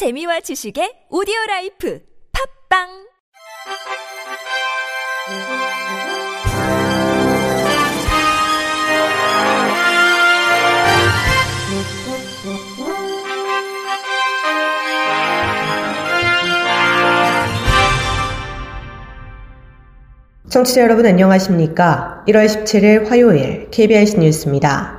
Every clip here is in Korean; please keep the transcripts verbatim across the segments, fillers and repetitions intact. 재미와 지식의 오디오라이프 팝빵! 청취자 여러분 안녕하십니까? 일월 십칠일 화요일 케이비아이씨 뉴스입니다.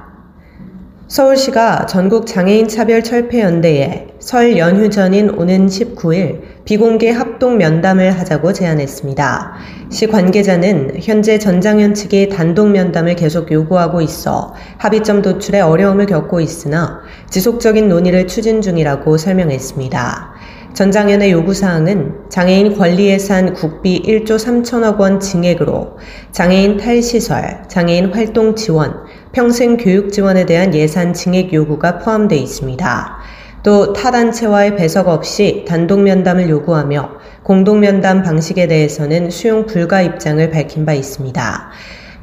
서울시가 전국장애인차별철폐연대에 설 연휴 전인 오는 십구일 비공개 합동 면담을 하자고 제안했습니다. 시 관계자는 현재 전장현 측이 단독 면담을 계속 요구하고 있어 합의점 도출에 어려움을 겪고 있으나 지속적인 논의를 추진 중이라고 설명했습니다. 전장현의 요구사항은 장애인 권리예산 국비 일조 삼천억 원 증액으로 장애인 탈시설, 장애인 활동 지원, 평생 교육 지원에 대한 예산 증액 요구가 포함되어 있습니다. 또 타 단체와의 배석 없이 단독 면담을 요구하며 공동 면담 방식에 대해서는 수용 불가 입장을 밝힌 바 있습니다.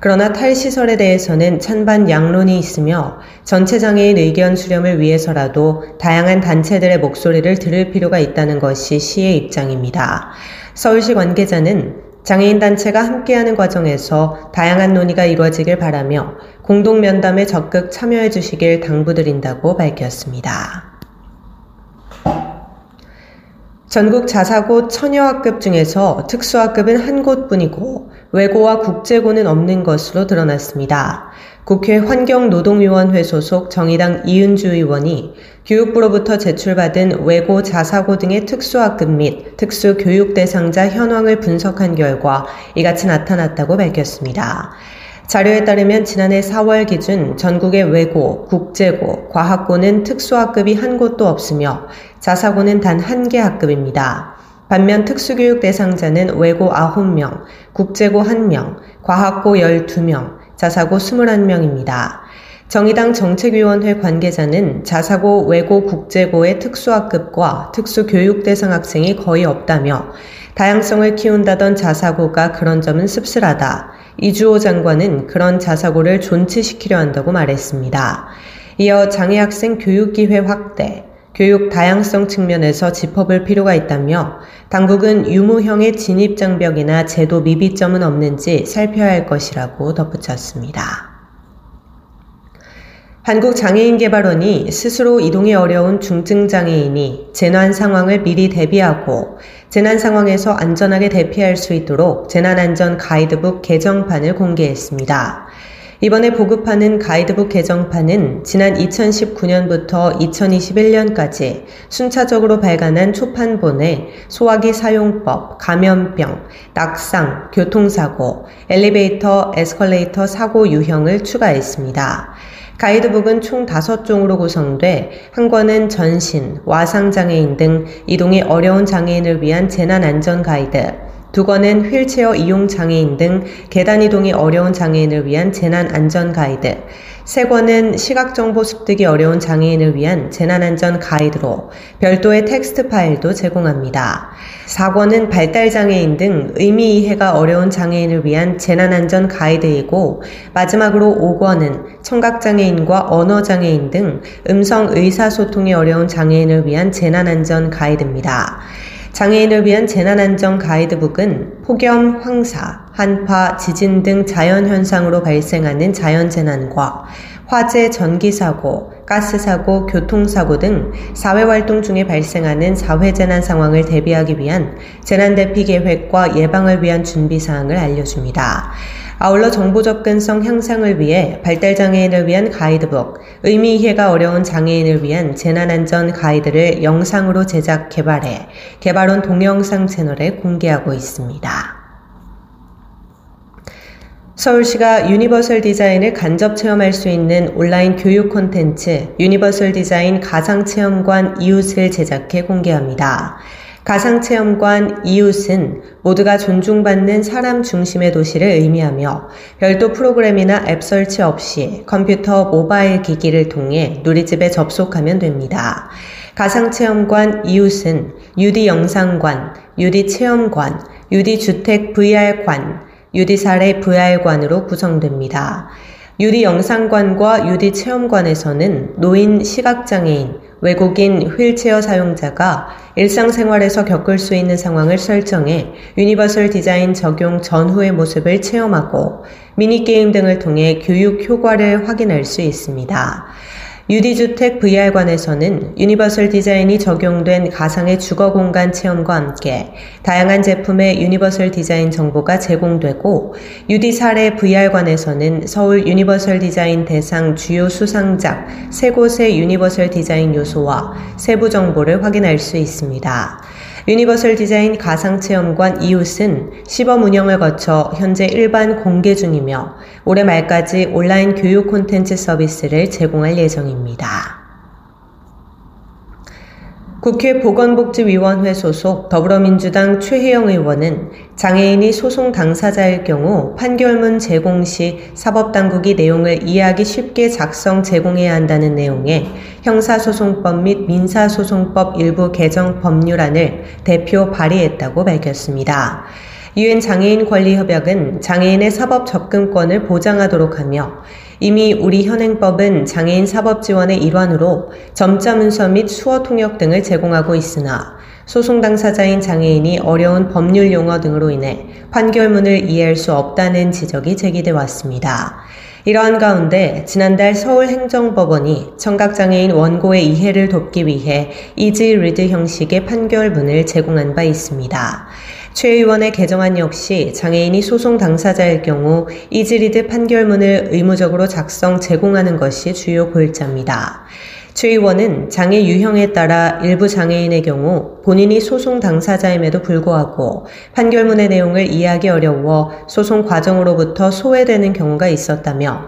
그러나 탈시설에 대해서는 찬반 양론이 있으며 전체 장애인 의견 수렴을 위해서라도 다양한 단체들의 목소리를 들을 필요가 있다는 것이 시의 입장입니다. 서울시 관계자는 장애인 단체가 함께하는 과정에서 다양한 논의가 이루어지길 바라며 공동 면담에 적극 참여해 주시길 당부드린다고 밝혔습니다. 전국 자사고 천여학급 중에서 특수학급은 한 곳뿐이고 외고와 국제고는 없는 것으로 드러났습니다. 국회 환경노동위원회 소속 정의당 이은주 의원이 교육부로부터 제출받은 외고, 자사고 등의 특수학급 및 특수교육 대상자 현황을 분석한 결과 이같이 나타났다고 밝혔습니다. 자료에 따르면 지난해 사월 기준 전국의 외고, 국제고, 과학고는 특수학급이 한 곳도 없으며 자사고는 단 한 개 학급입니다. 반면 특수교육 대상자는 외고 아홉 명, 국제고 한 명, 과학고 열두 명, 자사고 스물한 명입니다. 정의당 정책위원회 관계자는 자사고, 외고, 국제고의 특수학급과 특수교육 대상 학생이 거의 없다며 다양성을 키운다던 자사고가 그런 점은 씁쓸하다. 이주호 장관은 그런 자사고를 존치시키려 한다고 말했습니다. 이어 장애학생 교육기회 확대, 교육 다양성 측면에서 짚어볼 필요가 있다며 당국은 유무형의 진입장벽이나 제도 미비점은 없는지 살펴야 할 것이라고 덧붙였습니다. 한국장애인개발원이 스스로 이동이 어려운 중증장애인이 재난 상황을 미리 대비하고 재난 상황에서 안전하게 대피할 수 있도록 재난안전 가이드북 개정판을 공개했습니다. 이번에 보급하는 가이드북 개정판은 지난 이천십구년부터 이천이십일년까지 순차적으로 발간한 초판본에 소화기 사용법, 감염병, 낙상, 교통사고, 엘리베이터, 에스컬레이터 사고 유형을 추가했습니다. 가이드북은 총 다섯 종으로 구성돼 한 권은 전신, 와상장애인 등 이동이 어려운 장애인을 위한 재난안전 가이드, 두 권은 휠체어 이용 장애인 등 계단 이동이 어려운 장애인을 위한 재난안전 가이드, 세 권은 시각정보 습득이 어려운 장애인을 위한 재난안전 가이드로 별도의 텍스트 파일도 제공합니다. 사 권은 발달장애인 등 의미 이해가 어려운 장애인을 위한 재난안전 가이드이고 마지막으로 오 권은 청각장애인과 언어장애인 등 음성 의사소통이 어려운 장애인을 위한 재난안전 가이드입니다. 장애인을 위한 재난안전 가이드북은 폭염, 황사, 한파, 지진 등 자연현상으로 발생하는 자연재난과 화재, 전기사고, 가스사고, 교통사고 등 사회활동 중에 발생하는 사회재난 상황을 대비하기 위한 재난대피계획과 예방을 위한 준비사항을 알려줍니다. 아울러 정보 접근성 향상을 위해 발달장애인을 위한 가이드북, 의미 이해가 어려운 장애인을 위한 재난안전 가이드를 영상으로 제작 개발해 개발원 동영상 채널에 공개하고 있습니다. 서울시가 유니버설 디자인을 간접 체험할 수 있는 온라인 교육 콘텐츠 유니버설 디자인 가상체험관 이웃을 제작해 공개합니다. 가상체험관 이웃은 모두가 존중받는 사람 중심의 도시를 의미하며 별도 프로그램이나 앱 설치 없이 컴퓨터, 모바일 기기를 통해 누리집에 접속하면 됩니다. 가상체험관 이웃은 유디영상관, 유디체험관, 유디주택 브이알관, 유디사례 브이알관으로 구성됩니다. 유디영상관과 유디체험관에서는 노인, 시각장애인, 외국인 휠체어 사용자가 일상생활에서 겪을 수 있는 상황을 설정해 유니버설 디자인 적용 전후의 모습을 체험하고 미니게임 등을 통해 교육 효과를 확인할 수 있습니다. 유디주택 브이알관에서는 유니버설 디자인이 적용된 가상의 주거공간 체험과 함께 다양한 제품의 유니버설 디자인 정보가 제공되고, 유디 사례 브이알관에서는 서울 유니버설 디자인 대상 주요 수상작 세 곳의 유니버설 디자인 요소와 세부 정보를 확인할 수 있습니다. 유니버설 디자인 가상체험관 이웃은 시범 운영을 거쳐 현재 일반 공개 중이며 올해 말까지 온라인 교육 콘텐츠 서비스를 제공할 예정입니다. 국회 보건복지위원회 소속 더불어민주당 최혜영 의원은 장애인이 소송 당사자일 경우 판결문 제공 시 사법당국이 내용을 이해하기 쉽게 작성 제공해야 한다는 내용의 형사소송법 및 민사소송법 일부 개정 법률안을 대표 발의했다고 밝혔습니다. 유엔 장애인 권리협약은 장애인의 사법 접근권을 보장하도록 하며, 이미 우리 현행법은 장애인 사법 지원의 일환으로 점자 문서 및 수어 통역 등을 제공하고 있으나 소송 당사자인 장애인이 어려운 법률 용어 등으로 인해 판결문을 이해할 수 없다는 지적이 제기돼 왔습니다. 이러한 가운데 지난달 서울행정법원이 청각장애인 원고의 이해를 돕기 위해 이지리드 형식의 판결문을 제공한 바 있습니다. 최 의원의 개정안 역시 장애인이 소송 당사자일 경우 이지리드 판결문을 의무적으로 작성 제공하는 것이 주요 골자입니다. 최 의원은 장애 유형에 따라 일부 장애인의 경우 본인이 소송 당사자임에도 불구하고 판결문의 내용을 이해하기 어려워 소송 과정으로부터 소외되는 경우가 있었다며,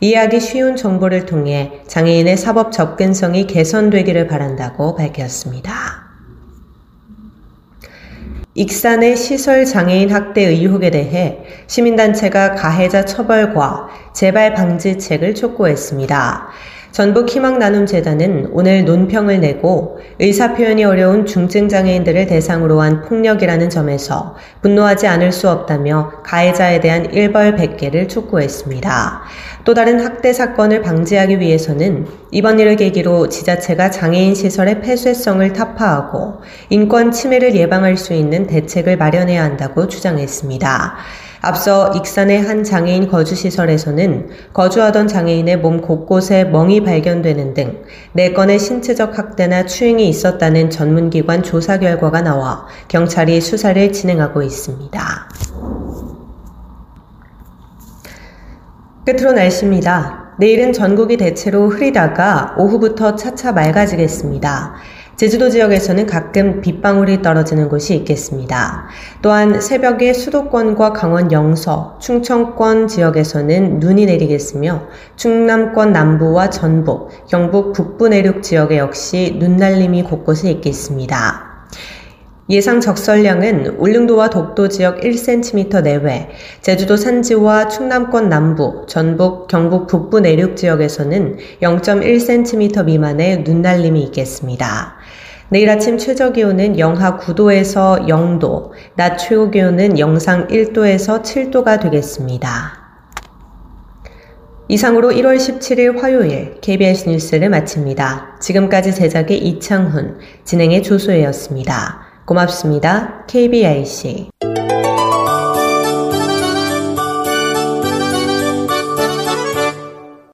이해하기 쉬운 정보를 통해 장애인의 사법 접근성이 개선되기를 바란다고 밝혔습니다. 익산의 시설 장애인 학대 의혹에 대해 시민단체가 가해자 처벌과 재발 방지책을 촉구했습니다. 전북희망나눔재단은 오늘 논평을 내고 의사표현이 어려운 중증장애인들을 대상으로 한 폭력이라는 점에서 분노하지 않을 수 없다며 가해자에 대한 일벌백계를 촉구했습니다. 또 다른 학대 사건을 방지하기 위해서는 이번 일을 계기로 지자체가 장애인 시설의 폐쇄성을 타파하고 인권 침해를 예방할 수 있는 대책을 마련해야 한다고 주장했습니다. 앞서 익산의 한 장애인 거주시설에서는 거주하던 장애인의 몸 곳곳에 멍이 발견되는 등 네 건의 신체적 학대나 추행이 있었다는 전문기관 조사 결과가 나와 경찰이 수사를 진행하고 있습니다. 끝으로 날씨입니다. 내일은 전국이 대체로 흐리다가 오후부터 차차 맑아지겠습니다. 제주도 지역에서는 가끔 빗방울이 떨어지는 곳이 있겠습니다. 또한 새벽에 수도권과 강원 영서, 충청권 지역에서는 눈이 내리겠으며 충남권 남부와 전북, 경북 북부 내륙 지역에 역시 눈날림이 곳곳에 있겠습니다. 예상 적설량은 울릉도와 독도 지역 일 센티미터 내외, 제주도 산지와 충남권 남부, 전북, 경북 북부 내륙 지역에서는 영 점 일 센티미터 미만의 눈날림이 있겠습니다. 내일 아침 최저기온은 영하 구 도에서 영 도, 낮 최고기온은 영상 일 도에서 칠 도가 되겠습니다. 이상으로 일월 십칠일 화요일 케이비에스 뉴스를 마칩니다. 지금까지 제작의 이창훈, 진행의 조소혜였습니다. 고맙습니다. 케이비아이씨.